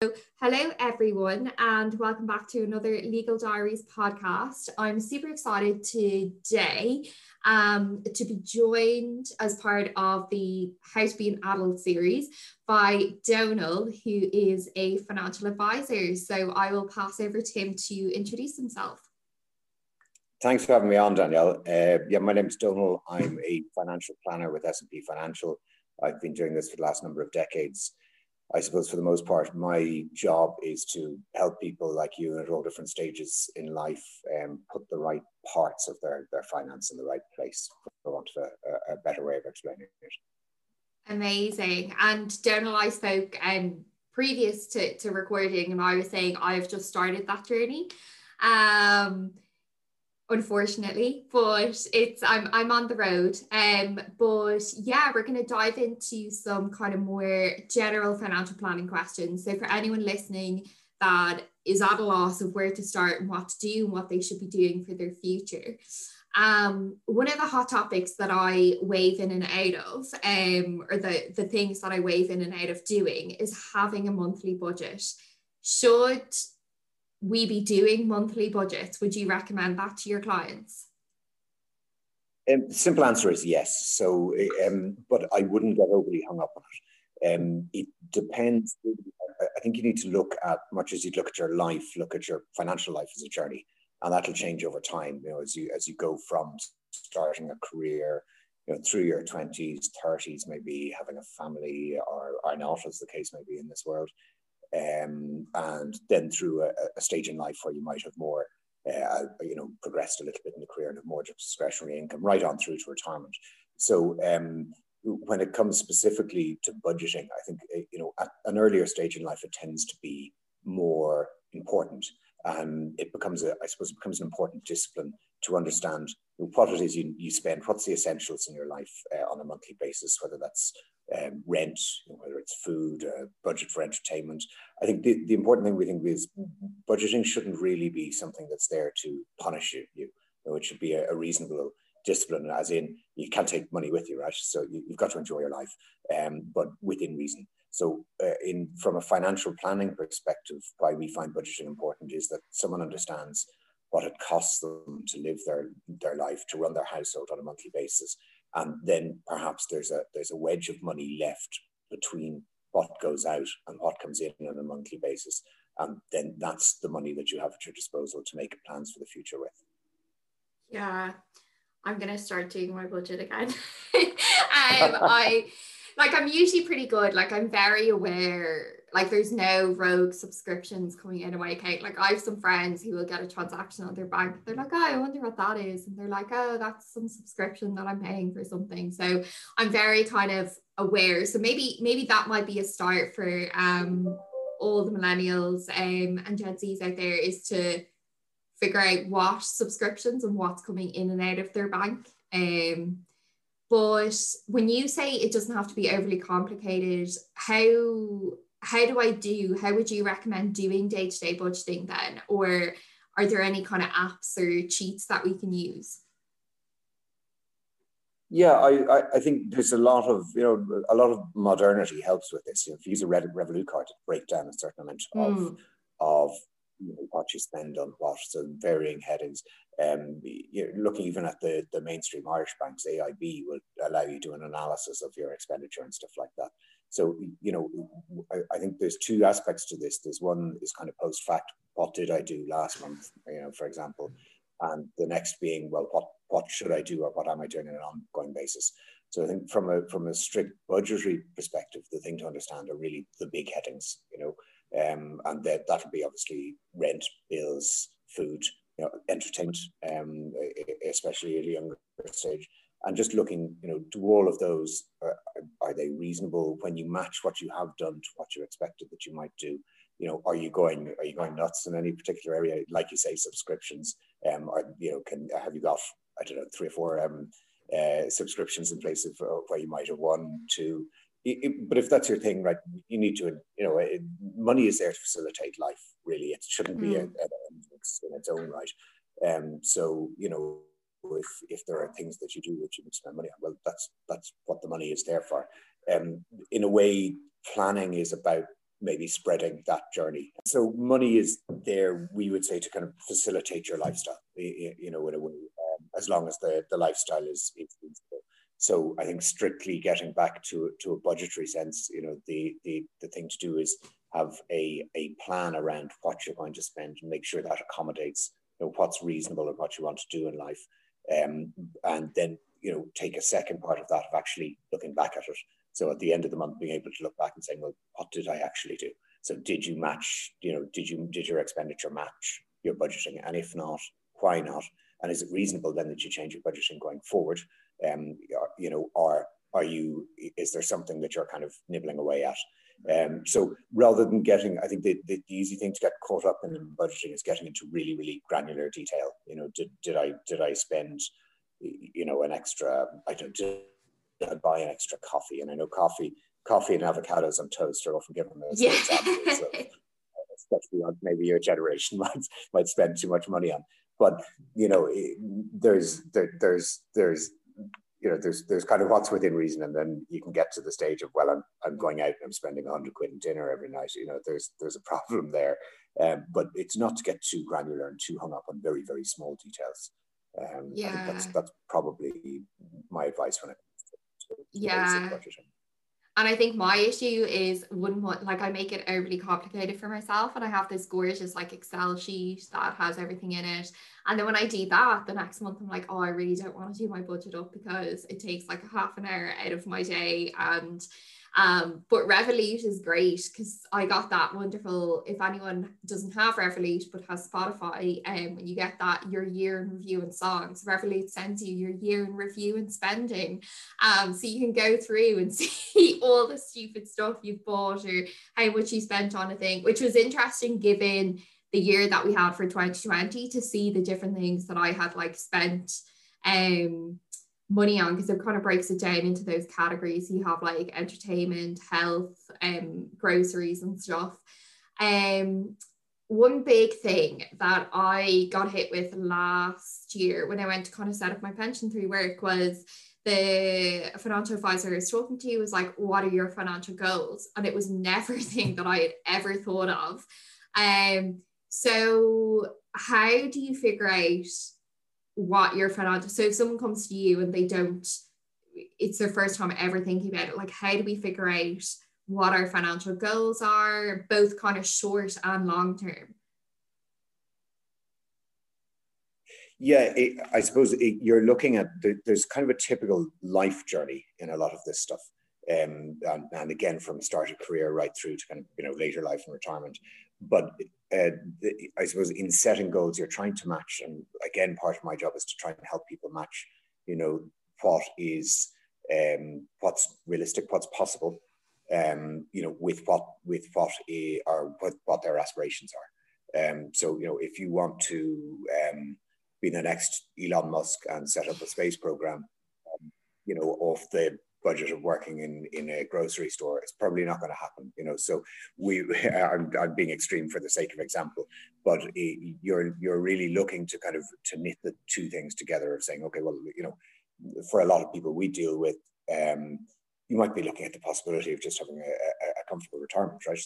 So, hello everyone and welcome back to another Legal Diaries podcast. I'm super excited today to be joined as part of the How to Be an Adult series by Donal, who is a financial advisor. So I will pass over to him to introduce himself. Thanks for having me on, Danielle. My name's Donal. I'm a financial planner with S&P Financial. I've been doing this for the last number of decades. I suppose for the most part, my job is to help people like you at all different stages in life put the right parts of their finance in the right place, for want of a better way of explaining it. Amazing. And Donal, I spoke previous to recording, and I was saying I've just started that journey, unfortunately, but I'm on the road. But yeah, we're going to dive into some kind of more general financial planning questions. So for anyone listening that is at a loss of where to start and what to do and what they should be doing for their future, one of the hot topics that I wave in and out of, or the things that I wave in and out of doing, is having a monthly budget. Should we be doing monthly budgets? Would you recommend that to your clients? Simple answer is yes. So, but I wouldn't get overly hung up on it. It depends. I think you need to look at, much as you'd look at your life, look at your financial life as a journey, and that'll change over time. You know, as you go from starting a career, you know, through your 20s, 30s, maybe having a family or not, as the case may be in this world. And then through a stage in life where you might have more, progressed a little bit in the career and have more discretionary income, right on through to retirement. So when it comes specifically to budgeting, I think, at an earlier stage in life, it tends to be more important. And it becomes, an important discipline to understand what it is you spend, what's the essentials in your life on a monthly basis, whether that's rent, whether it's food, budget for entertainment. I think the important thing we think is budgeting shouldn't really be something that's there to punish you. It should be a reasonable discipline, as in you can't take money with you, right? So you've got to enjoy your life, but within reason. So from a financial planning perspective, why we find budgeting important is that someone understands what it costs them to live their life, to run their household on a monthly basis. And then perhaps there's a wedge of money left between what goes out and what comes in on a monthly basis. And then that's the money that you have at your disposal to make plans for the future with. Yeah, I'm going to start doing my budget again. I'm usually pretty good. Like, I'm very aware. Like, there's no rogue subscriptions coming in on my account. Like, I have some friends who will get a transaction on their bank. They're like, oh, I wonder what that is. And they're like, oh, that's some subscription that I'm paying for something. So I'm very kind of aware. So maybe that might be a start for all the millennials and Gen Zs out there, is to figure out what subscriptions and what's coming in and out of their bank. But when you say it doesn't have to be overly complicated, how would you recommend doing day-to-day budgeting then? Or are there any kind of apps or cheats that we can use? Yeah, I think there's a lot of modernity helps with this. If you use a Revolut card, to break down a certain amount of what you spend on what, so varying headings. Looking even at the mainstream Irish banks, AIB will allow you to do an analysis of your expenditure and stuff like that. So, I think there's two aspects to this. There's one is kind of post-fact, what did I do last month, for example? And the next being, well, what should I do, or what am I doing on an ongoing basis? So I think from a strict budgetary perspective, the thing to understand are really the big headings, and that would be obviously rent, bills, food, entertainment, especially at a younger stage. And just looking, do all of those, are they reasonable when you match what you have done to what you expected that you might do? Are you going nuts in any particular area? Like you say, subscriptions, have you got, I don't know, 3 or 4 subscriptions in place of where you might have 1, 2. But if that's your thing, right, you need to, money is there to facilitate life, really. It shouldn't be in its own right. If there are things that you do that you can spend money on, well, that's what the money is there for. In a way, planning is about maybe spreading that journey. So money is there, we would say, to kind of facilitate your lifestyle, you know, in a way, as long as the lifestyle is feasible. So I think strictly getting back to a budgetary sense, you know, the thing to do is have a plan around what you're going to spend and make sure that accommodates, you know, what's reasonable and what you want to do in life. And then, you know, take a second part of that of actually looking back at it. So at the end of the month, being able to look back and saying, well, what did I actually do? So did you match, you know, did your expenditure match your budgeting? And if not, why not? And is it reasonable then that you change your budgeting going forward? You know, or are you, is there something that you're kind of nibbling away at? So rather than getting, I think the easy thing to get caught up in budgeting is getting into really, really granular detail. You know, did I spend, you know, an extra, I don't know, I'd buy an extra coffee, and I know coffee and avocados on toast are often given as examples of, especially on maybe your generation might spend too much money on. But you know, there's kind of what's within reason, and then you can get to the stage of, well, I'm going out and I'm spending 100 quid in dinner every night. You know, there's a problem there, but it's not to get too granular and too hung up on very, very small details. I think that's probably my advice when it. And I think my issue is I make it overly complicated for myself, and I have this gorgeous like Excel sheet that has everything in it, and then when I do that the next month I'm like, oh, I really don't want to do my budget up because it takes like a half an hour out of my day. And but Revolut is great because I got that wonderful, if anyone doesn't have Revolut but has Spotify, you get that your year in review and songs. Revolut sends you your year in review and spending, so you can go through and see all the stupid stuff you've bought or how much you spent on a thing, which was interesting given the year that we had for 2020 to see the different things that I had like spent money on, because it kind of breaks it down into those categories. You have like entertainment, health, groceries and stuff. One big thing that I got hit with last year when I went to kind of set up my pension through work was the financial advisor I was talking to was like, what are your financial goals? And it was never a thing that I had ever thought of. So how do you figure out what your financial, so if someone comes to you and they don't, it's their first time ever thinking about it, like how do we figure out what our financial goals are, both kind of short and long term? I suppose you're looking at there's kind of a typical life journey in a lot of this stuff, and again from start of career right through to kind of, you know, later life and retirement. But I suppose in setting goals, you're trying to match, and again, part of my job is to try and help people match, you know, what is, what's realistic, what's possible, you know, with what their aspirations are. So, you know, if you want to be the next Elon Musk and set up a space program, you know, off the budget of working in a grocery store, it's probably not going to happen, you know. So I'm being extreme for the sake of example, but you're really looking to kind of to knit the two things together of saying, okay, well, you know, for a lot of people we deal with, you might be looking at the possibility of just having a comfortable retirement, right?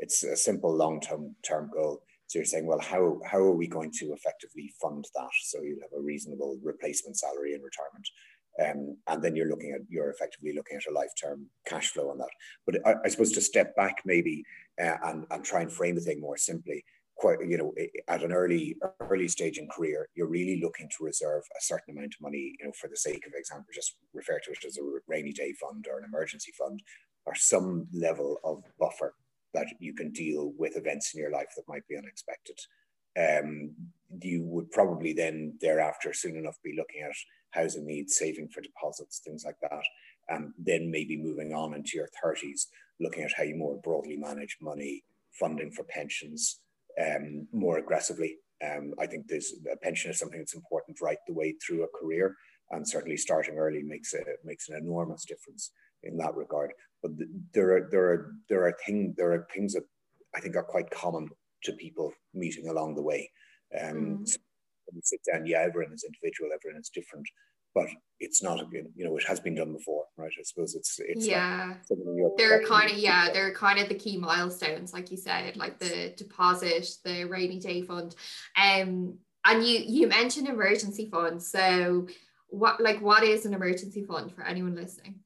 It's a simple long-term goal. So you're saying, well, how are we going to effectively fund that? So you'll have a reasonable replacement salary in retirement. And then you're effectively looking at a lifetime cash flow on that. But I suppose to step back maybe and try and frame the thing more simply, quite, you know, at an early stage in career, you're really looking to reserve a certain amount of money, you know, for the sake of example, just refer to it as a rainy day fund or an emergency fund, or some level of buffer that you can deal with events in your life that might be unexpected. You would probably then thereafter soon enough be looking at housing needs, saving for deposits, things like that. And then maybe moving on into your 30s, looking at how you more broadly manage money, funding for pensions more aggressively. I think a pension is something that's important right the way through a career, and certainly starting early makes an enormous difference in that regard. But there are things that I think are quite common to people meeting along the way. So when we sit down, everyone is individual, everyone is different, but it's not, you know, it has been done before, right? I suppose it's yeah, like they're kind of the key milestones, like you said, like the deposit, the rainy day fund, and you mentioned emergency funds. So what is an emergency fund for anyone listening?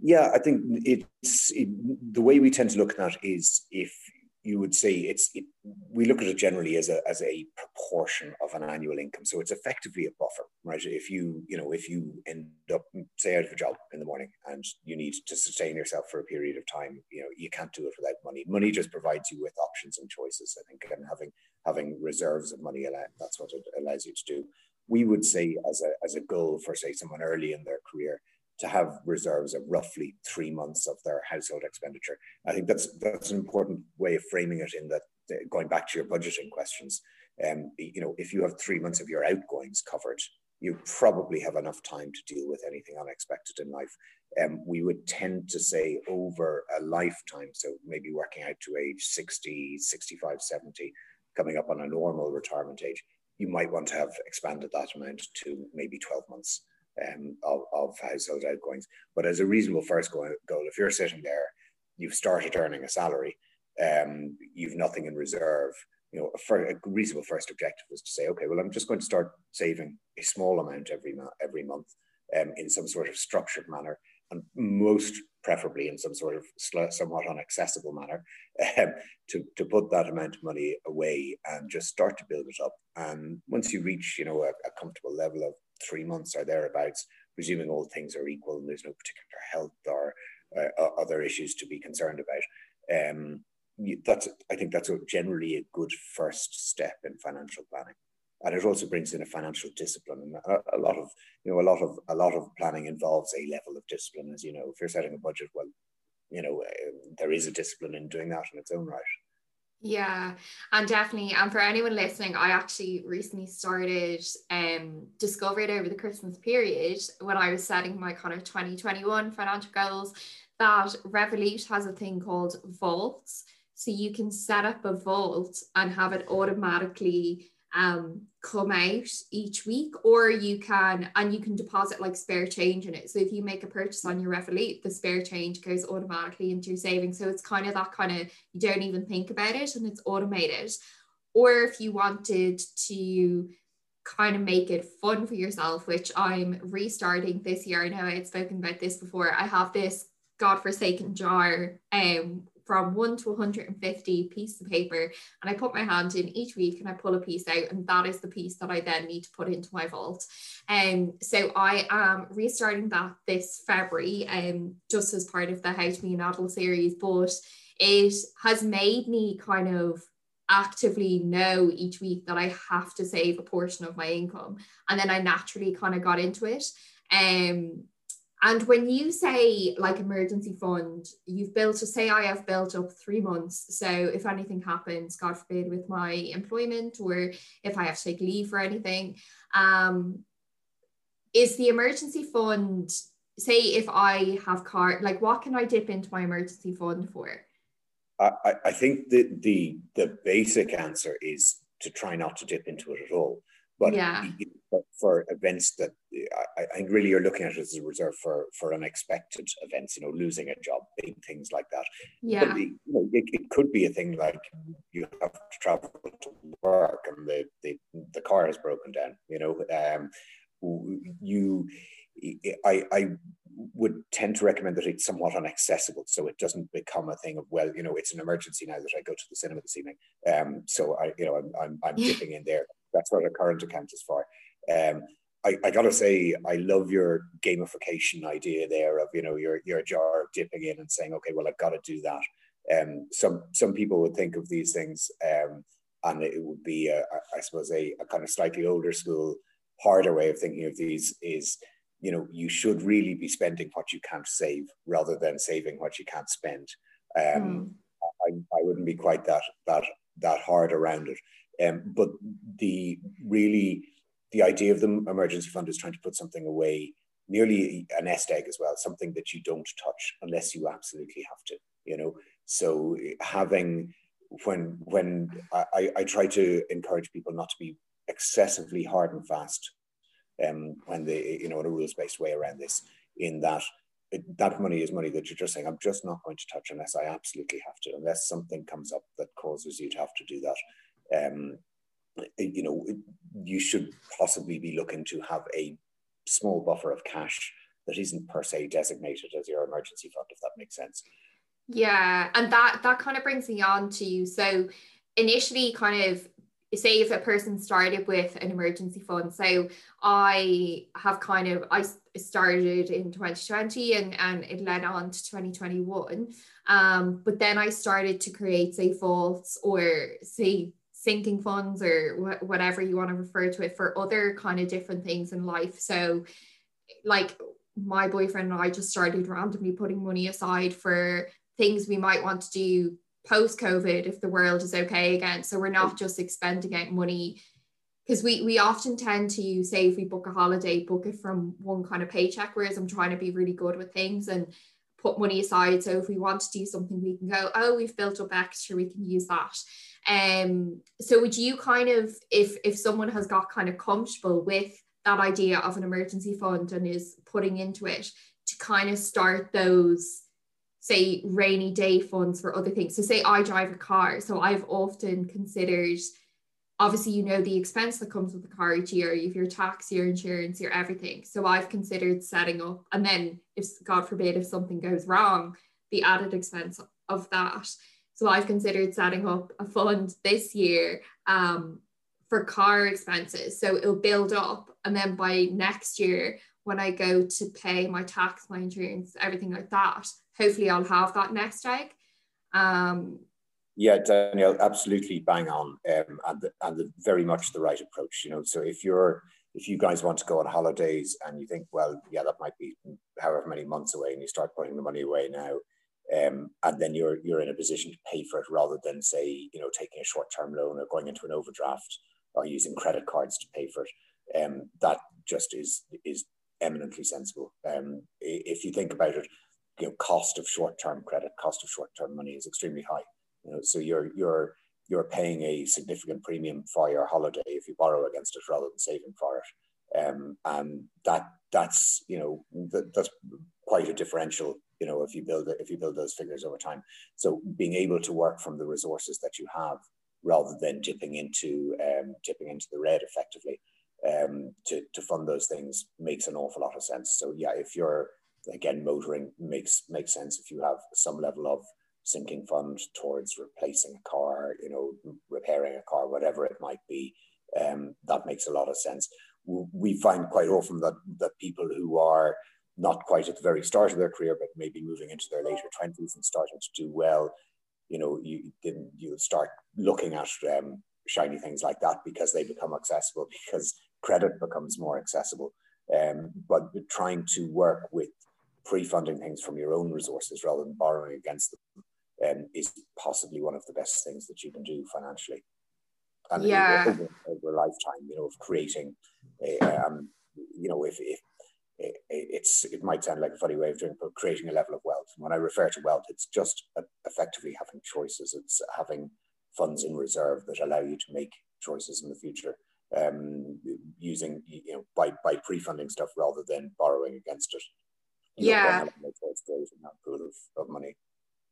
Yeah, I think the way we tend to look at it is, if you would say we look at it generally as a proportion of an annual income. So it's effectively a buffer, right? If you end up, say, out of a job in the morning and you need to sustain yourself for a period of time, you can't do it without money. Money just provides you with options and choices, I think, and having reserves of money, that's what it allows you to do. We would say as a goal for, say, someone early in their career, to have reserves of roughly 3 months of their household expenditure. I think that's an important way of framing it, in that, going back to your budgeting questions, if you have 3 months of your outgoings covered, you probably have enough time to deal with anything unexpected in life. We would tend to say over a lifetime, so maybe working out to age 60, 65, 70, coming up on a normal retirement age, you might want to have expanded that amount to maybe 12 months. Of household outgoings. But as a reasonable first goal, if you're sitting there, you've started earning a salary, you've nothing in reserve, a reasonable first objective was to say, okay, well, I'm just going to start saving a small amount every month, in some sort of structured manner, and most preferably in some sort of somewhat inaccessible manner, to put that amount of money away and just start to build it up. And once you reach, a comfortable level of 3 months or thereabouts, presuming all things are equal and there's no particular health or other issues to be concerned about, I think that's generally a good first step in financial planning. And it also brings in a financial discipline, and a lot of planning involves a level of discipline. As you know, if you're setting a budget, well, there is a discipline in doing that in its own right. Yeah, and definitely. And for anyone listening, I actually recently started discovered over the Christmas period, when I was setting my kind of 2021 financial goals, that Revolut has a thing called vaults. So you can set up a vault and have it automatically come out each week, or you can deposit like spare change in it. So if you make a purchase on your Revolut, the spare change goes automatically into your savings. So it's kind of that you don't even think about it, and it's automated. Or if you wanted to kind of make it fun for yourself, which I'm restarting this year. I know I had spoken about this before. I have this godforsaken jar, from 1 to 150 pieces of paper, and I put my hand in each week and I pull a piece out, and that is the piece that I then need to put into my vault. So I am restarting that this February, just as part of the How to Be an Adult series, but it has made me kind of actively know each week that I have to save a portion of my income, and then I naturally kind of got into it. And when you say like emergency fund, I have built up 3 months. So if anything happens, God forbid, with my employment, or if I have to take leave for anything, is the emergency fund, say if I have what can I dip into my emergency fund for? I think that the basic answer is to try not to dip into it at all. But yeah, for events that I think really you're looking at it as a reserve for unexpected events, losing a job, big things like that. Yeah. But it could be a thing like you have to travel to work and the car has broken down, I would tend to recommend that it's somewhat inaccessible, so it doesn't become a thing of, well, it's an emergency now that I go to the cinema this evening, so I'm dipping in there. That's what a current account is for. I gotta say, I love your gamification idea there of your jar dipping in and saying, okay, well, I've got to do that. Some people would think of these things, and it would be, I suppose, a kind of slightly older school, harder way of thinking of these is, you should really be spending what you can't save rather than saving what you can't spend. I wouldn't be quite that hard around it. But the idea of the emergency fund is trying to put something away, nearly a nest egg as well, something that you don't touch unless you absolutely have to, So having, when I try to encourage people not to be excessively hard and fast and they, you know, in a rules-based way around this, in that that money is money that you're just saying, I'm just not going to touch unless I absolutely have to, unless something comes up that causes you to have to do that. You know, you should possibly be looking to have a small buffer of cash that isn't per se designated as your emergency fund, if that makes sense. Yeah, and that kind of brings me on to, so initially kind of, say if a person started with an emergency fund, so I have kind of, I started in 2020 and it led on to 2021, but then I started to create, say, vaults or say sinking funds or whatever you want to refer to it for other kind of different things in life. So like my boyfriend and I just started randomly putting money aside for things we might want to do post-COVID if the world is okay again. So we're not just expending out money, because we often tend to say, if we book a holiday, book it from one kind of paycheck, whereas I'm trying to be really good with things and put money aside. So if we want to do something, we can go, oh, we've built up extra, we can use that. So would you kind of, if someone has got kind of comfortable with that idea of an emergency fund and is putting into it, to kind of start those, say, rainy day funds for other things? So say I drive a car, so I've often considered, obviously, you know, the expense that comes with the car each year, your tax, your insurance, your everything. So I've considered setting up, and then if, God forbid, if something goes wrong, the added expense of that. So I've considered setting up a fund this year for car expenses. So it'll build up, and then by next year, when I go to pay my tax, my insurance, everything like that, hopefully I'll have that nest egg. Yeah, Danielle, absolutely bang on, and very much the right approach. You know, so if you guys want to go on holidays and you think, well, yeah, that might be however many months away, and you start putting the money away now, and then you're in a position to pay for it rather than, say, you know, taking a short-term loan or going into an overdraft or using credit cards to pay for it. That just is eminently sensible. If you think about it, you know, cost of short-term credit, cost of short-term money is extremely high. You know, so you're paying a significant premium for your holiday if you borrow against it rather than saving for it, and that's you know that's quite a differential. You know, if you build those figures over time. So being able to work from the resources that you have rather than dipping into the red effectively to fund those things makes an awful lot of sense. So yeah, if you're again, motoring makes sense. If you have some level of sinking fund towards replacing a car, you know, repairing a car, whatever it might be, that makes a lot of sense. We find quite often that people who are not quite at the very start of their career, but maybe moving into their later 20s and starting to do well, you know, you'll start looking at shiny things like that because they become accessible, because credit becomes more accessible. But trying to work with pre-funding things from your own resources rather than borrowing against them is possibly one of the best things that you can do financially. And yeah, over a lifetime, you know, of creating, you know, it might sound like a funny way of doing it, but creating a level of wealth. And when I refer to wealth, it's just effectively having choices. It's having funds in reserve that allow you to make choices in the future. Using, you know, by pre-funding stuff rather than borrowing against it. You yeah. Pool of money.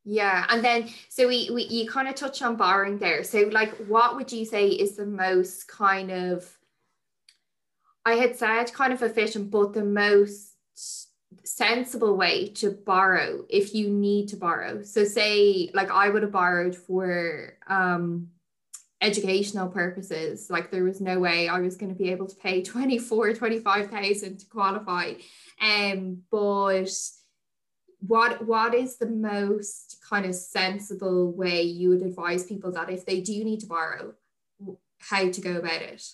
Yeah, and then so you kind of touch on borrowing there. So like, what would you say is the most kind of, I had said kind of efficient, but the most sensible way to borrow if you need to borrow? So say like I would have borrowed for educational purposes. Like there was no way I was going to be able to pay 25,000 to qualify. But what is the most kind of sensible way you would advise people that if they do need to borrow, how to go about it?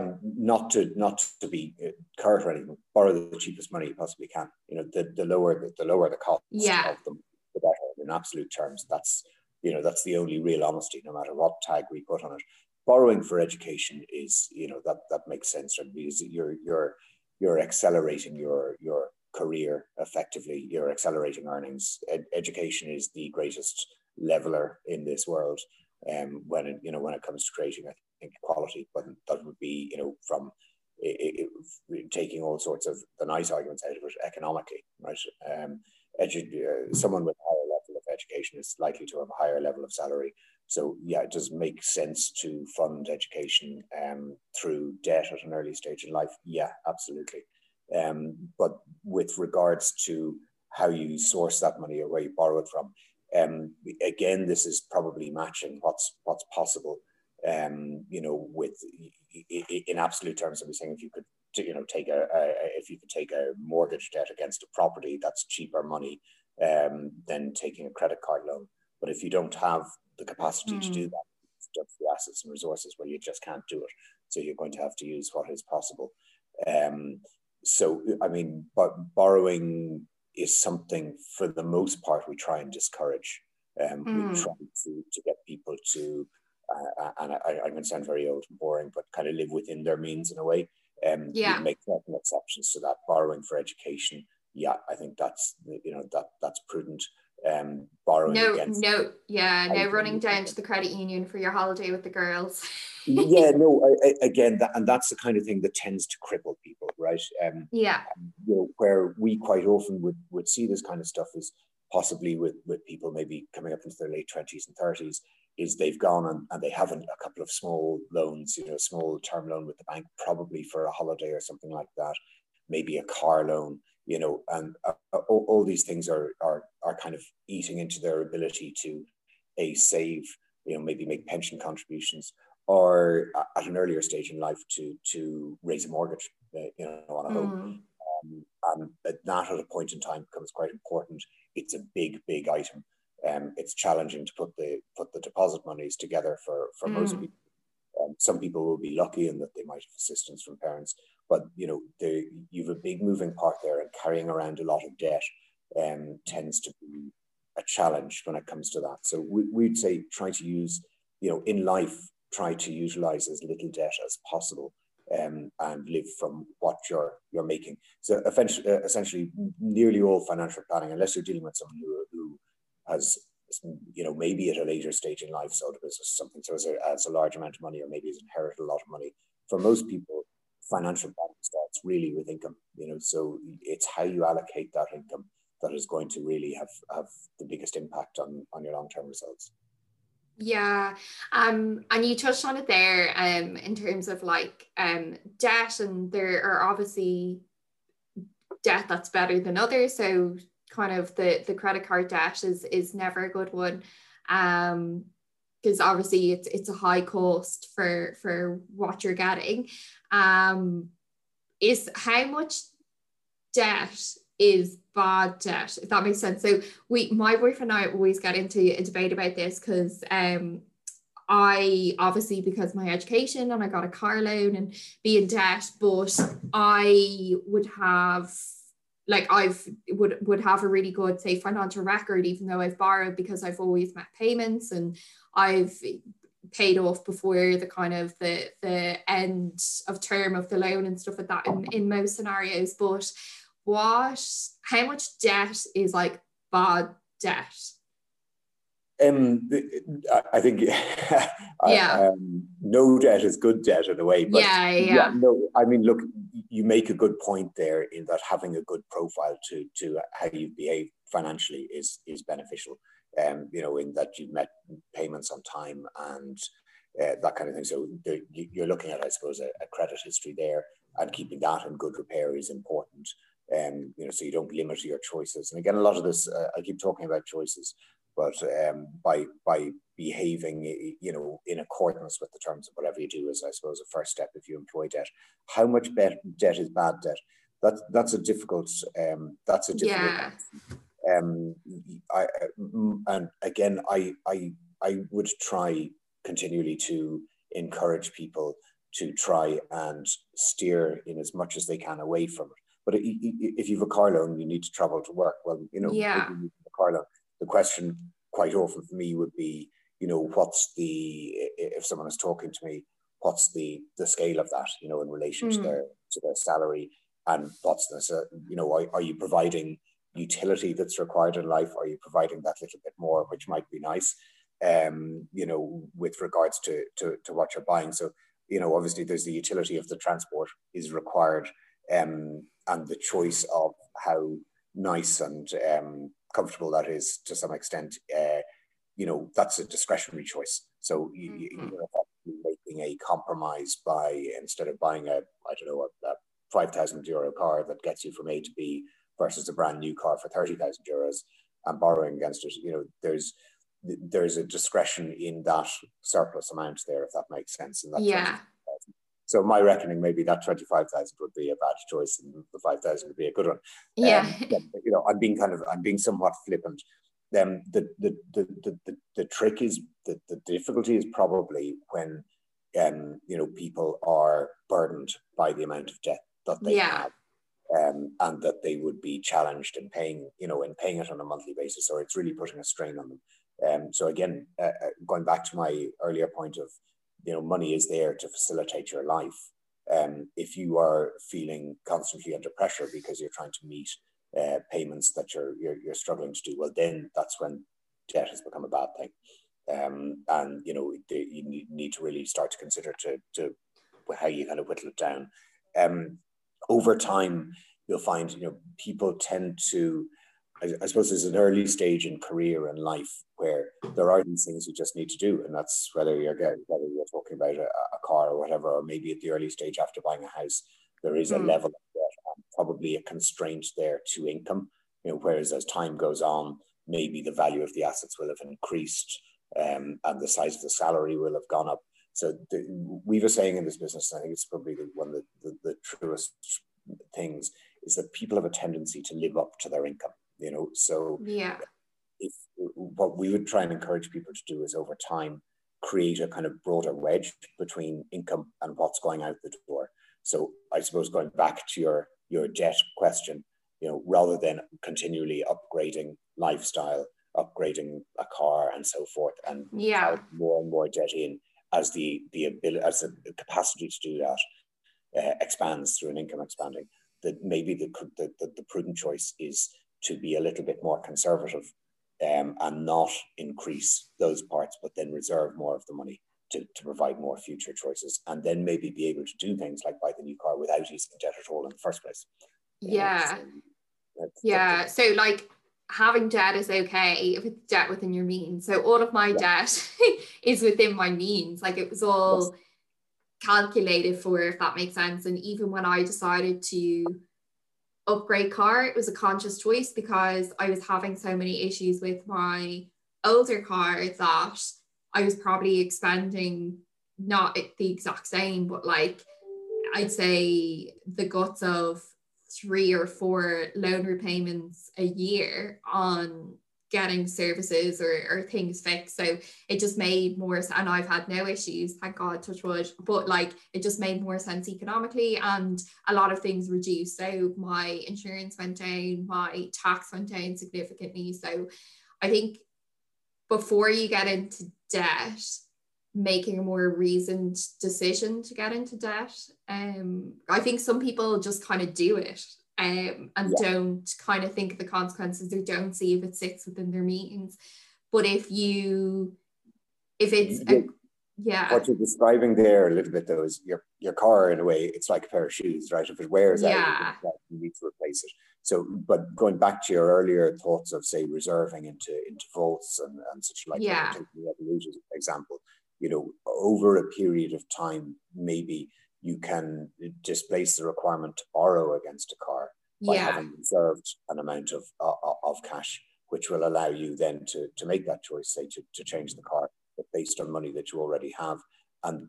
Not to be curt or anything, borrow the cheapest money you possibly can. You know, the lower the cost yeah. of them, the better in absolute terms. That's the only real honesty, no matter what tag we put on it. Borrowing for education is, you know, that makes sense, right? Because you're accelerating your career effectively. You're accelerating earnings. Education is the greatest leveler in this world. When it comes to creating, I inequality, but that would be, you know, from taking all sorts of the nice arguments out of it economically, right? Someone with a higher level of education is likely to have a higher level of salary. So yeah, it does make sense to fund education through debt at an early stage in life. Yeah, absolutely. But with regards to how you source that money or where you borrow it from, again, this is probably matching what's possible. You know, with in absolute terms, I'm saying if you could, you know, take a mortgage debt against a property, that's cheaper money than taking a credit card loan. But if you don't have the capacity to do that, it's just the assets and resources where you just can't do it. So you're going to have to use what is possible. So I mean, but borrowing is something for the most part we try and discourage. We try to get people to, and I'm going to sound very old and boring, but kind of live within their means in a way. We make certain exceptions to that. Borrowing for education, yeah, I think that's, you know, that's prudent. Borrowing running down to the credit union for your holiday with the girls. And that's the kind of thing that tends to cripple people, right? You know, where we quite often would see this kind of stuff is possibly with people maybe coming up into their late 20s and 30s, is they've gone and they have a couple of small loans, you know, small term loan with the bank, probably for a holiday or something like that, maybe a car loan, you know, and all these things are kind of eating into their ability to save, you know, maybe make pension contributions, or at an earlier stage in life to raise a mortgage, you know, on a home. And that at a point in time becomes quite important. It's a big item. It's challenging to put the deposit monies together for most people. Some people will be lucky in that they might have assistance from parents, but you know, you've a big moving part there, and carrying around a lot of debt tends to be a challenge when it comes to that. So we'd say try to use, you know, in life, try to utilize as little debt as possible, and live from what you're making. So essentially, nearly all financial planning, unless you're dealing with someone who has, you know, maybe at a later stage in life sold a business or something, so as a large amount of money, or maybe has inherited a lot of money. For most people, financial planning starts really with income, you know, so it's how you allocate that income that is going to really have the biggest impact on your long-term results. Yeah, and you touched on it there in terms of like debt, and there are obviously debt that's better than others, so kind of the credit card debt is never a good one, because obviously it's a high cost for what you're getting. Is how much debt is bad debt, if that makes sense. So my boyfriend and I always get into a debate about this, because I obviously, because my education and I got a car loan and be in debt, but I would have would have a really good, say, financial record, even though I've borrowed, because I've always met payments and I've paid off before the kind of the end of term of the loan and stuff like that in most scenarios. But how much debt is like bad debt? I think no debt is good debt in a way. But no, I mean, look, you make a good point there in that having a good profile to how you behave financially is beneficial. You know, in that you've met payments on time and that kind of thing. So you're looking at, I suppose, a credit history there, and keeping that in good repair is important. You know, so you don't limit your choices. And again, a lot of this, I keep talking about choices, but by behaving, you know, in accordance with the terms of whatever you do is, I suppose, a first step if you employ debt. How much debt is bad debt? That's a difficult. And again, I would try continually to encourage people to try and steer in as much as they can away from it. But if you have a car loan, you need to travel to work. Well, you know, if you have a car loan, the question quite often for me would be, you know, if someone is talking to me, what's the scale of that, you know, in relation to their salary, and what's this, you know, are you providing utility that's required in life? Are you providing that little bit more, which might be nice? you know, with regards to what you're buying. So, you know, obviously there's the utility of the transport is required, and the choice of how nice and comfortable that is to some extent, you know, that's a discretionary choice. So you know, making a compromise by, instead of buying a, I don't know, a €5,000 car that gets you from A to B versus a brand new car for €30,000 and borrowing against it, you know, there's a discretion in that surplus amount there, if that makes sense. And that, yeah. So my reckoning, maybe that 25,000 would be a bad choice, and the 5,000 would be a good one. Yeah. You know, I'm being somewhat flippant. The trick is, the difficulty is probably when, you know, people are burdened by the amount of debt that they have. And that they would be challenged in paying, you know, in paying it on a monthly basis. So it's really putting a strain on them. So again, going back to my earlier point of, you know, money is there to facilitate your life. If you are feeling constantly under pressure because you're trying to meet payments that you're struggling to do, well, then that's when debt has become a bad thing. And, you know, you need to really start to consider to how you kind of whittle it down. Over time, you'll find, you know, people tend to, I suppose there's an early stage in career and life where there are these things you just need to do. And that's whether you're talking about a car or whatever, or maybe at the early stage after buying a house, there is a level of debt and probably a constraint there to income. You know, whereas as time goes on, maybe the value of the assets will have increased, and the size of the salary will have gone up. So we've a saying in this business, and I think it's probably one of the truest things, is that people have a tendency to live up to their income, you know. So if what we would try and encourage people to do is over time create a kind of broader wedge between income and what's going out the door. So I suppose going back to your debt question, you know, rather than continually upgrading lifestyle, upgrading a car and so forth, and add more and more debt in, as the ability, as the capacity to do that expands through an income expanding, that maybe the prudent choice is to be a little bit more conservative, and not increase those parts, but then reserve more of the money to provide more future choices, and then maybe be able to do things like buy the new car without using debt at all in the first place. So like, having debt is okay if it's debt within your means. So all of my debt is within my means. Like, it was all calculated for, if that makes sense. And even when I decided to upgrade car, it was a conscious choice because I was having so many issues with my older car that I was probably expending not the exact same, but like I'd say the guts of 3 or 4 loan repayments a year on getting services or things fixed. So it just made more sense, and I've had no issues, thank God, touch wood, but like it just made more sense economically, and a lot of things reduced. So my insurance went down, my tax went down significantly. So I think before you get into debt, making a more reasoned decision to get into debt. I think some people just kind of do it and don't kind of think of the consequences, or don't see if it sits within their means. But what you're describing there a little bit though is your car, in a way, it's like a pair of shoes, right? If it wears out, you need to replace it. So, but going back to your earlier thoughts of, say, reserving into vaults and such like that, the Revolut example. You know, over a period of time, maybe you can displace the requirement to borrow against a car by having reserved an amount of cash, which will allow you then to make that choice, say, to change the car, but based on money that you already have, and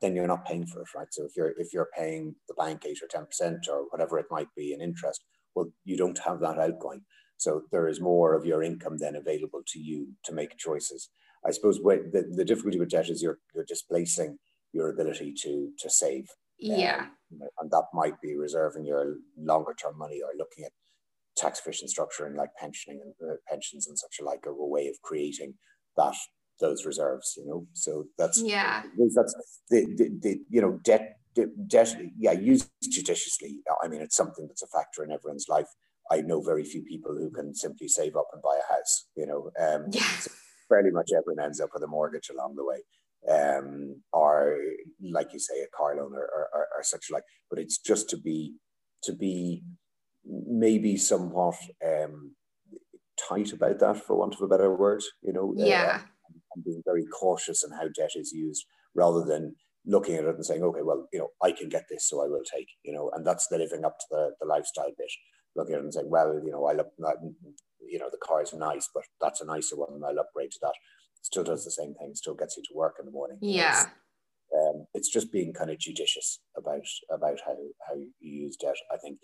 then you're not paying for it, right? So if you're paying the bank 8% or 10% or whatever it might be in interest, well, you don't have that outgoing. So there is more of your income then available to you to make choices. I suppose the difficulty with debt is you're displacing your ability to save. And that might be reserving your longer term money, or looking at tax efficient structuring like pensions and such like, a way of creating those reserves, you know. So that's the you know, debt used judiciously. I mean, it's something that's a factor in everyone's life. I know very few people who can simply save up and buy a house, you know. So fairly much everyone ends up with a mortgage along the way, or like you say, a car loan or such like. But it's just to be maybe somewhat tight about that, for want of a better word, you know. Yeah. And being very cautious in how debt is used, rather than looking at it and saying, okay, well, you know, I can get this, so I will take, you know. And that's the living up to the lifestyle bit. Looking at it and saying, well, you know, I love that, you know, the car is nice, but that's a nicer one, and I'll upgrade to that. It still does the same thing, still gets you to work in the morning. Yeah. It's just being kind of judicious about how you use debt. I think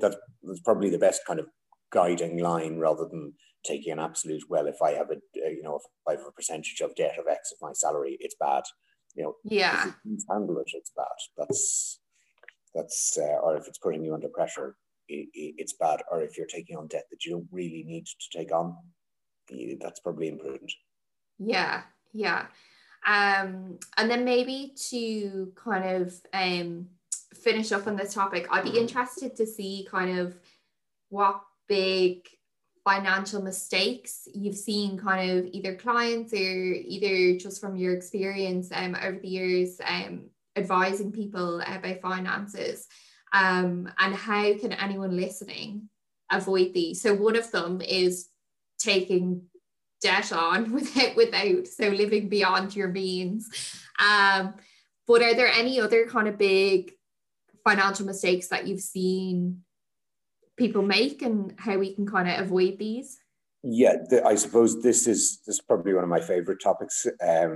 that's probably the best kind of guiding line, rather than taking an absolute, well, if I have a percentage of debt of X of my salary, it's bad. You know, yeah, if you can't handle it, it's bad. Or if it's putting you under pressure, it's bad. Or if you're taking on debt that you don't really need to take on, that's probably imprudent. Yeah, yeah. And then maybe to kind of finish up on this topic, I'd be interested to see kind of what big financial mistakes you've seen kind of either clients or either just from your experience over the years advising people about finances, and how can anyone listening avoid these? So one of them is taking debt on without, so living beyond your means. But are there any other kind of big financial mistakes that you've seen people make, and how we can kind of avoid these? Yeah, I suppose this is probably one of my favorite topics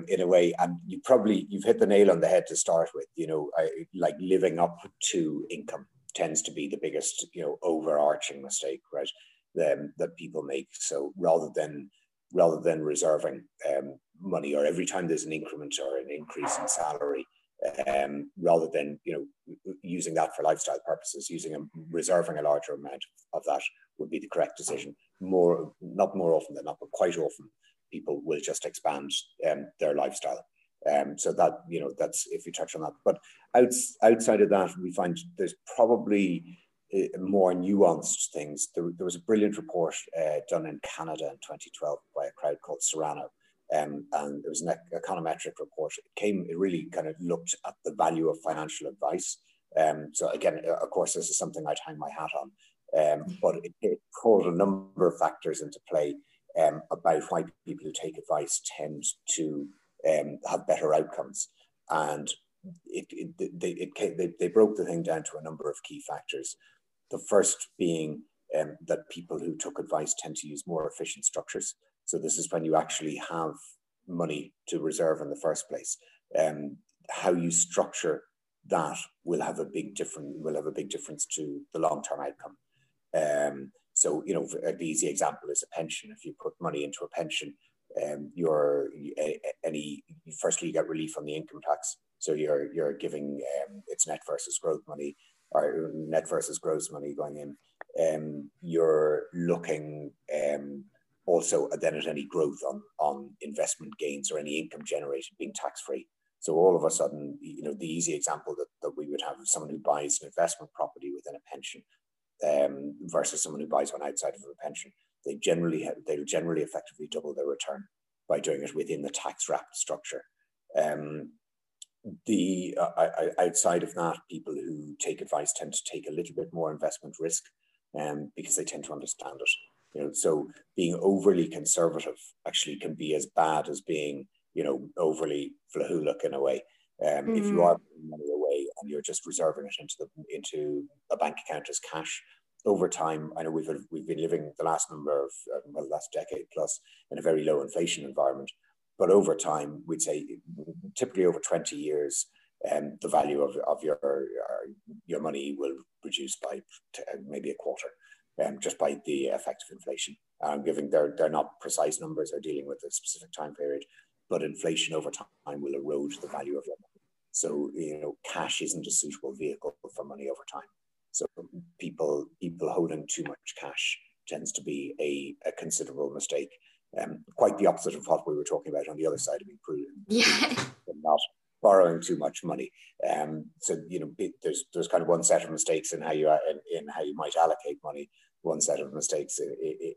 in a way, and you've hit the nail on the head to start with. You know, like living up to income tends to be the biggest, you know, overarching mistake, right? That people make. So rather than reserving money, or every time there's an increment or an increase in salary, rather than, you know, using that for lifestyle purposes, reserving a larger amount of that would be the correct decision. Not more often than not, but quite often, people will just expand their lifestyle. So that, you know, that's if you touch on that. But outside of that, we find there's probably more nuanced things. There was a brilliant report done in Canada in 2012 by a crowd called Serrano, and it was an econometric report. It really kind of looked at the value of financial advice. So again, of course, this is something I'd hang my hat on, but it called a number of factors into play about why people who take advice tend to have better outcomes. And they broke the thing down to a number of key factors. The first being that people who took advice tend to use more efficient structures. So this is when you actually have money to reserve in the first place. How you structure that will have a big difference to the long-term outcome. So, you know, the easy example is a pension. If you put money into a pension, firstly, you get relief on the income tax. So you're giving it's net versus growth money, or net versus gross money going in. You're looking also then at any growth on investment gains or any income generated being tax-free. So all of a sudden, you know, the easy example that we would have is someone who buys an investment property within a pension versus someone who buys one outside of a pension. They'll generally effectively double their return by doing it within the tax-wrapped structure. Outside of that, people who take advice tend to take a little bit more investment risk because they tend to understand it. You know, so being overly conservative actually can be as bad as being, you know, overly flahuluk in a way. If you are putting money away and you're just reserving it into a bank account as cash, over time, I know we've been living the last decade plus in a very low inflation environment. But over time, we'd say typically over 20 years, the value of your money will reduce by maybe a quarter, just by the effect of inflation. Given they're not precise numbers, they're dealing with a specific time period, but inflation over time will erode the value of your money. So, you know, cash isn't a suitable vehicle for money over time. So people holding too much cash tends to be a considerable mistake. Quite the opposite of what we were talking about on the other side of being prudent, and not borrowing too much money. So, you know, there's kind of one set of mistakes in how you might allocate money, one set of mistakes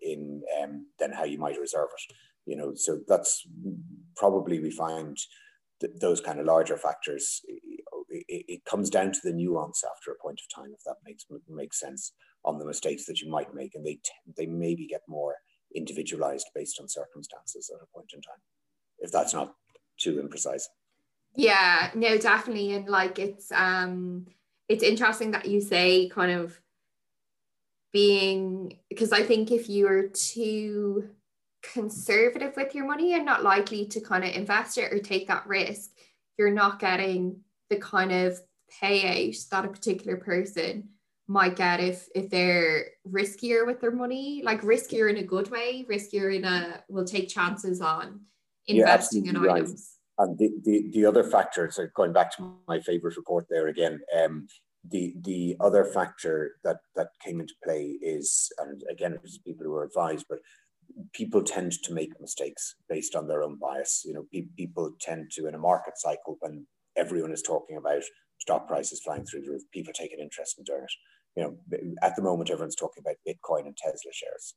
in then how you might reserve it. You know, so that's probably, we find that those kind of larger factors, it comes down to the nuance after a point of time, if that makes sense, on the mistakes that you might make, and they maybe get more individualized based on circumstances at a point in time, if that's not too imprecise. Yeah, no, definitely. And like, it's interesting that you say kind of being, because I think if you are too conservative with your money and not likely to kind of invest it or take that risk, you're not getting the kind of payout that a particular person might get if they're riskier with their money, like riskier in a good way, riskier in a will take chances on investing in items. And the other factors, going back to my favorite report there again, the other factor that came into play is, and again, it was people who were advised, but people tend to make mistakes based on their own bias. You know, people tend to, in a market cycle, when everyone is talking about stock prices flying through the roof, people take an interest in dirt. You know, at the moment, everyone's talking about Bitcoin and Tesla shares.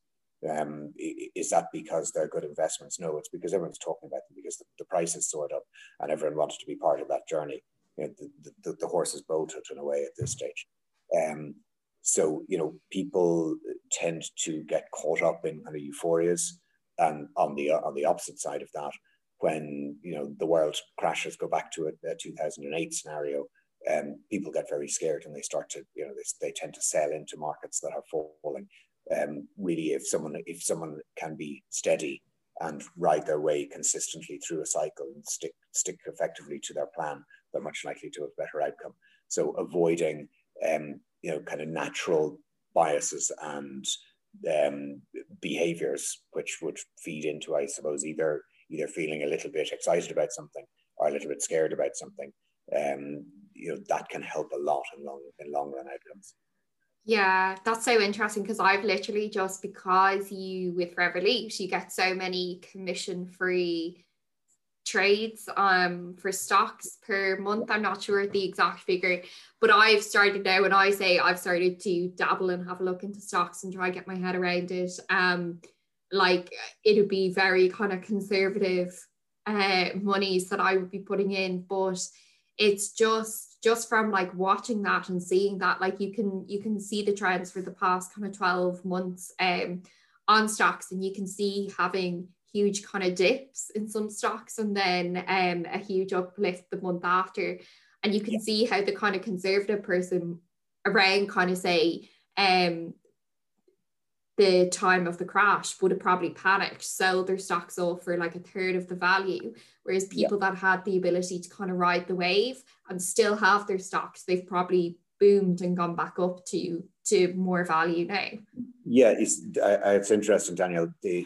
Is that because they're good investments? No, it's because everyone's talking about them because the price has soared up and everyone wanted to be part of that journey. You know, the horse is bolted in a way at this stage. So, you know, people tend to get caught up in kind of euphorias, and on the opposite side of that, when, you know, the world crashes, go back to a 2008 scenario, people get very scared and they start to, you know, they tend to sell into markets that are falling. Really, if someone can be steady and ride their way consistently through a cycle and stick effectively to their plan, they're much likely to have a better outcome. So avoiding you know, kind of natural biases and behaviors, which would feed into, I suppose, either feeling a little bit excited about something or a little bit scared about something, you know, that can help a lot in long run outcomes. Yeah, that's so interesting, because I've literally just, because you, with Forever Leap, you get so many commission-free trades for stocks per month. I'm not sure the exact figure, but I've started now, and I say I've started to dabble and have a look into stocks and try to get my head around it. Like, it would be very kind of conservative monies that I would be putting in, but it's just from like watching that and seeing that, like, you can see the trends for the past kind of 12 months on stocks, and you can see having huge kind of dips in some stocks and then a huge uplift the month after. And you can see how the kind of conservative person around kind of, say, the time of the crash would have probably panicked, sell their stocks off for like a third of the value, whereas people that had the ability to kind of ride the wave and still have their stocks, they've probably boomed and gone back up to more value now. Yeah, it's interesting, Danielle. The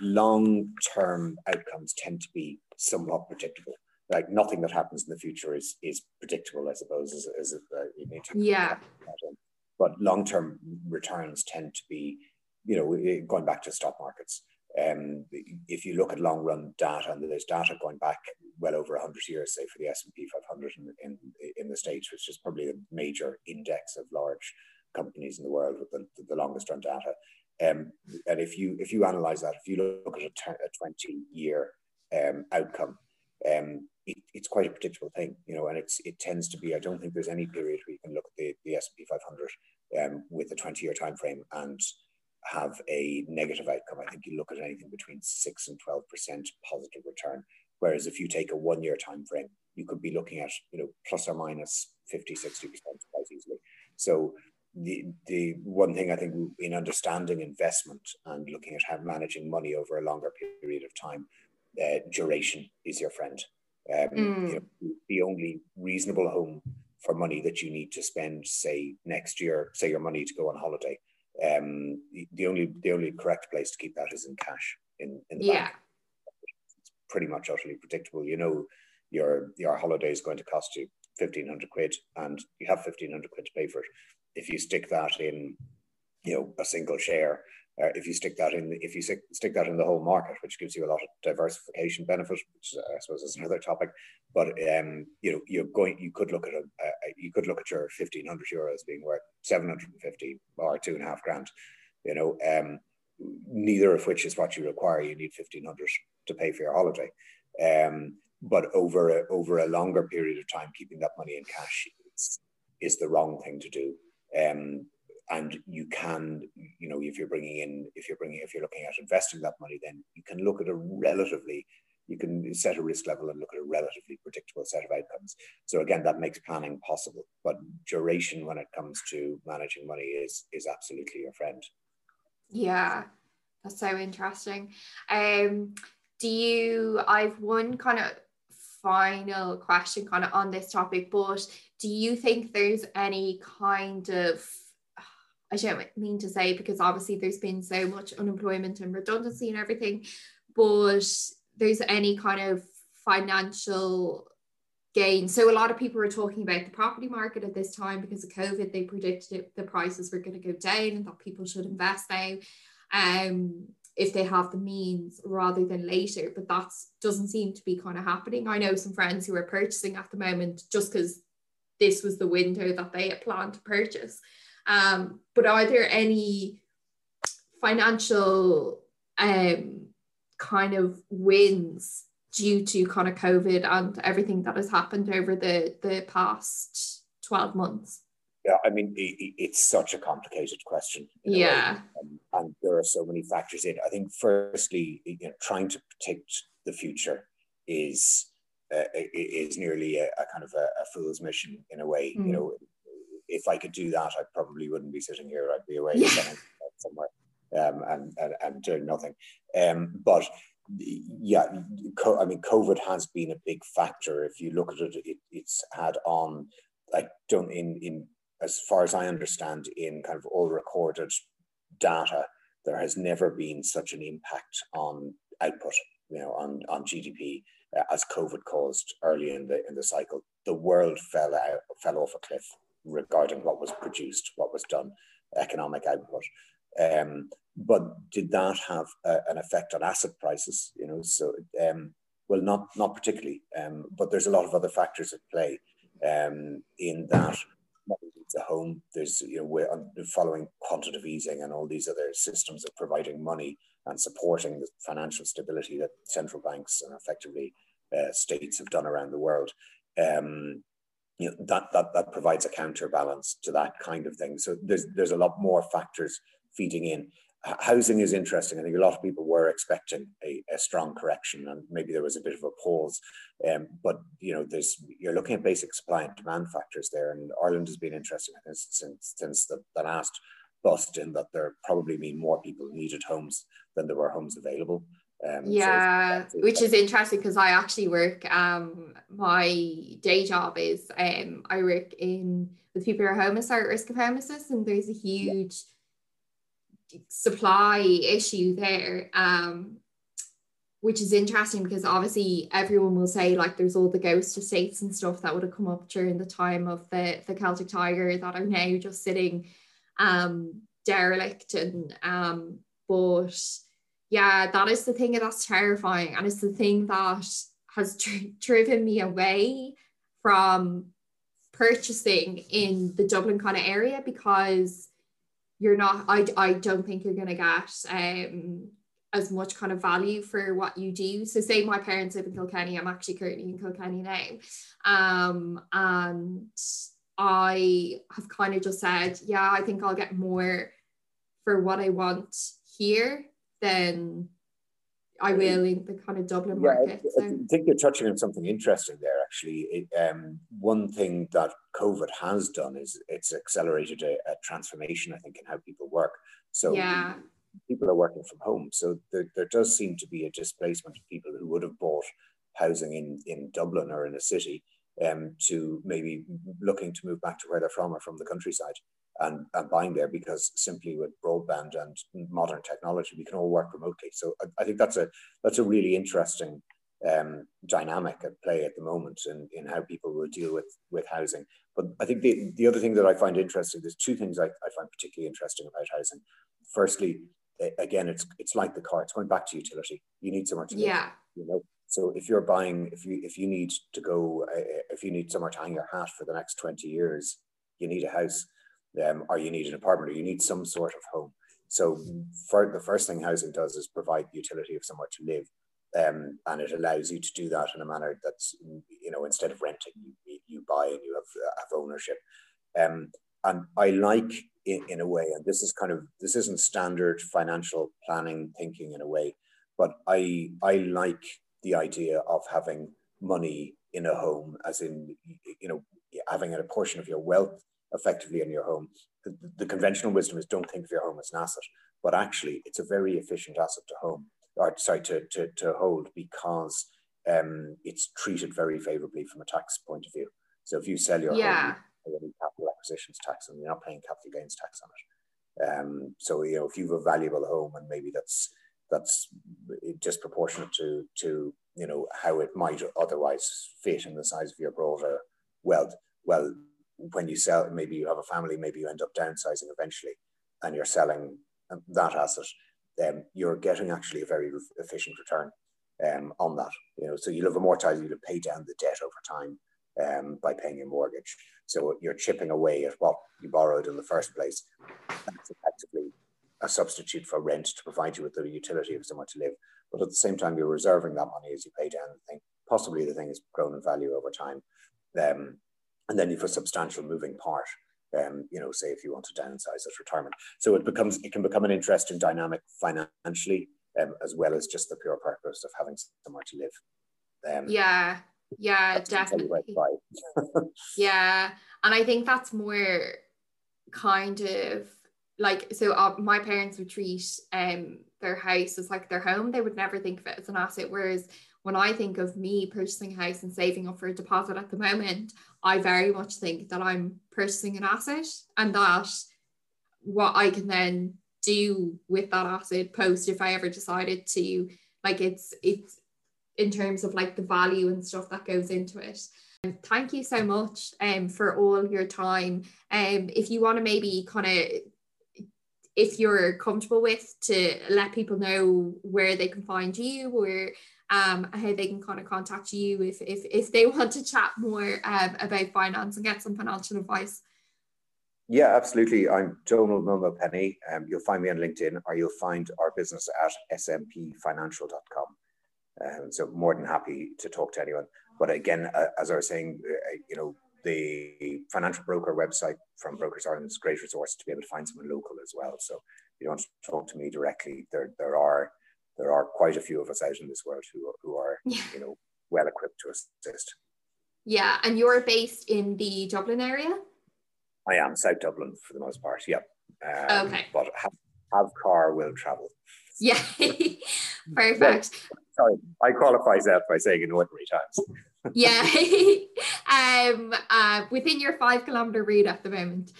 long-term outcomes tend to be somewhat predictable. Like, nothing that happens in the future is predictable, I suppose, as you need to. Yeah. But long-term returns tend to be, you know, going back to stock markets, if you look at long-run data, and there's data going back well over 100 years, say for the S&P 500 in the States, which is probably a major index of large companies in the world with the longest run data, and if you analyze that, if you look at a 20-year outcome, it's quite a predictable thing, you know, and it tends to be, I don't think there's any period where you can look at the S&P 500 with a 20-year time frame and have a negative outcome. I think you look at anything between 6 and 12% positive return, whereas if you take a 1-year time frame, you could be looking at, you know, plus or minus 50-60% quite easily. So the one thing I think in understanding investment and looking at how managing money over a longer period of time, duration is your friend. You know, the only reasonable home for money that you need to spend, say next year, say your money to go on holiday, the only correct place to keep that is in cash in the bank. It's pretty much utterly predictable. You know, your holiday is going to cost you 1,500 quid, and you have 1,500 quid to pay for it. If you stick that in, you know, a single share, if you stick that in the whole market, which gives you a lot of diversification benefit, which I suppose is another topic. But you know, you could look at your 1,500 euros being worth 750 or 2.5 grand. You know, neither of which is what you require. You need 1,500 to pay for your holiday. But over a longer period of time, keeping that money in cash is the wrong thing to do. And you can, you know, if you're looking at investing that money, then you can look at you can set a risk level and look at a relatively predictable set of outcomes. So again, that makes planning possible. But duration when it comes to managing money is absolutely your friend. Yeah, that's so interesting. I have one kind of final question kind of on this topic, but do you think there's any kind of, I don't mean to say, because obviously there's been so much unemployment and redundancy and everything, but there's any kind of financial gain? So a lot of people are talking about the property market at this time because of COVID. They predicted the prices were going to go down and that people should invest now if they have the means rather than later, but that doesn't seem to be kind of happening. I know some friends who are purchasing at the moment just because this was the window that they had planned to purchase. But are there any financial kind of wins due to kind of COVID and everything that has happened over the past 12 months? Yeah, I mean, it's such a complicated question. Yeah. And there are so many factors in. I think firstly, you know, trying to predict the future is nearly a kind of a fool's mission in a way. Mm. You know, if I could do that, I probably wouldn't be sitting here. I'd be away somewhere and doing nothing. But yeah, I mean, COVID has been a big factor. If you look at it, it's had on, as far as I understand, in kind of all recorded data, there has never been such an impact on output, you know, on GDP as COVID caused early in the cycle. The world fell off a cliff regarding what was produced, what was done, economic output. But did that have an effect on asset prices? You know, so well, not particularly. But there's a lot of other factors at play in that. The home, there's, you know, we're following quantitative easing and all these other systems of providing money and supporting the financial stability that central banks and effectively states have done around the world. You know, that provides a counterbalance to that kind of thing. So there's a lot more factors feeding in. Housing is interesting. I think a lot of people were expecting a strong correction, and maybe there was a bit of a pause. But you know, you're looking at basic supply and demand factors there, and Ireland has been interesting since the last bust, in that there probably mean more people needed homes than there were homes available. Yeah, so which is interesting, because I actually work. My day job is I work with people who are homeless or at risk of homelessness, and there's a huge supply issue there, which is interesting, because obviously everyone will say, like, there's all the ghost estates and stuff that would have come up during the time of the Celtic Tiger that are now just sitting derelict, and but yeah, that is the thing that's terrifying, and it's the thing that has driven me away from purchasing in the Dublin kind of area, because I don't think you're going to get as much kind of value for what you do. So say my parents live in Kilkenny, I'm actually currently in Kilkenny now. And I have kind of just said, yeah, I think I'll get more for what I want here than I will in the kind of Dublin market. Yeah, I think you're touching on something interesting there, actually. One thing that COVID has done is it's accelerated a transformation, I think, in how people work. So yeah, people are working from home. So there does seem to be a displacement of people who would have bought housing in Dublin or in a city to maybe looking to move back to where they're from, or from the countryside, and buying there, because simply with broadband and modern technology, we can all work remotely. So I think that's a really interesting dynamic at play at the moment in how people will deal with housing. But I think the other thing that I find interesting, there's two things I find particularly interesting about housing. Firstly, again, it's like the car, it's going back to utility. You need somewhere to live, yeah, you know. So if you're buying, if you need to go, if you need somewhere to hang your hat for the next 20 years, you need a house. Or you need an apartment, or you need some sort of home. So for the first thing housing does is provide the utility of somewhere to live, and it allows you to do that in a manner that's, you know, instead of renting, you buy and you have ownership. And I like in a way, and this is kind of, this isn't standard financial planning thinking in a way, but I like the idea of having money in a home, as in, you know, having a portion of your wealth effectively in your home. The conventional wisdom is don't think of your home as an asset, but actually it's a very efficient asset to hold because it's treated very favorably from a tax point of view. So if you sell your home, you pay capital acquisitions tax, and you're not paying capital gains tax on it. So you know, if you have a valuable home, and maybe that's disproportionate to you know how it might otherwise fit in the size of your broader wealth. Well, when you sell, maybe you have a family, maybe you end up downsizing eventually, and you're selling that asset, you're getting actually a very efficient return on that. You know, so you'll have amortized, you'll pay down the debt over time by paying your mortgage. So you're chipping away at what you borrowed in the first place. That's effectively a substitute for rent to provide you with the utility of somewhere to live. But at the same time, you're reserving that money as you pay down the thing. Possibly the thing has grown in value over time. And then you have a substantial moving part, you know, say if you want to downsize as retirement. So it can become an interesting dynamic financially, as well as just the pure purpose of having somewhere to live. Yeah, definitely. Yeah, and I think that's more kind of like, so my parents would treat their house as like their home. They would never think of it as an asset, whereas when I think of me purchasing a house and saving up for a deposit at the moment, I very much think that I'm purchasing an asset, and that what I can then do with that asset post, if I ever decided to, like it's in terms of like the value and stuff that goes into it. And thank you so much for all your time. If you want to maybe kind of, if you're comfortable with, to let people know where they can find you, or how they can kind of contact you if they want to chat more about finance and get some financial advice. Yeah, absolutely. I'm Donal Milmo-Penny. You'll find me on LinkedIn, or you'll find our business at smpfinancial.com. So more than happy to talk to anyone. But again, as I was saying, you know, the financial broker website from Brokers Ireland is a great resource to be able to find someone local as well. So if you want to talk to me directly, there are quite a few of us out in this world who are you know, well equipped to assist. Yeah, and you're based in the Dublin area? I am, South Dublin for the most part, yeah. Okay. But have car, will travel. Yeah, perfect. Sorry, I qualify that by saying in ordinary times. Yeah, within your 5-kilometre read at the moment.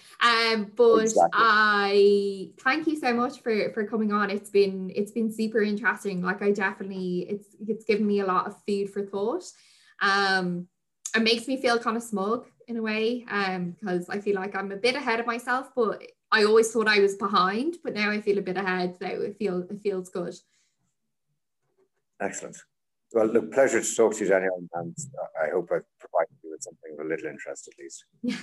But exactly. I thank you so much for coming on. It's been super interesting. Like I definitely, it's given me a lot of food for thought. It makes me feel kind of smug in a way, because I feel like I'm a bit ahead of myself, but I always thought I was behind, but now I feel a bit ahead, so it feels good. Excellent. Well, look, pleasure to talk to you, Daniel, and I hope I've provided you with something of a little interest at least. Yeah.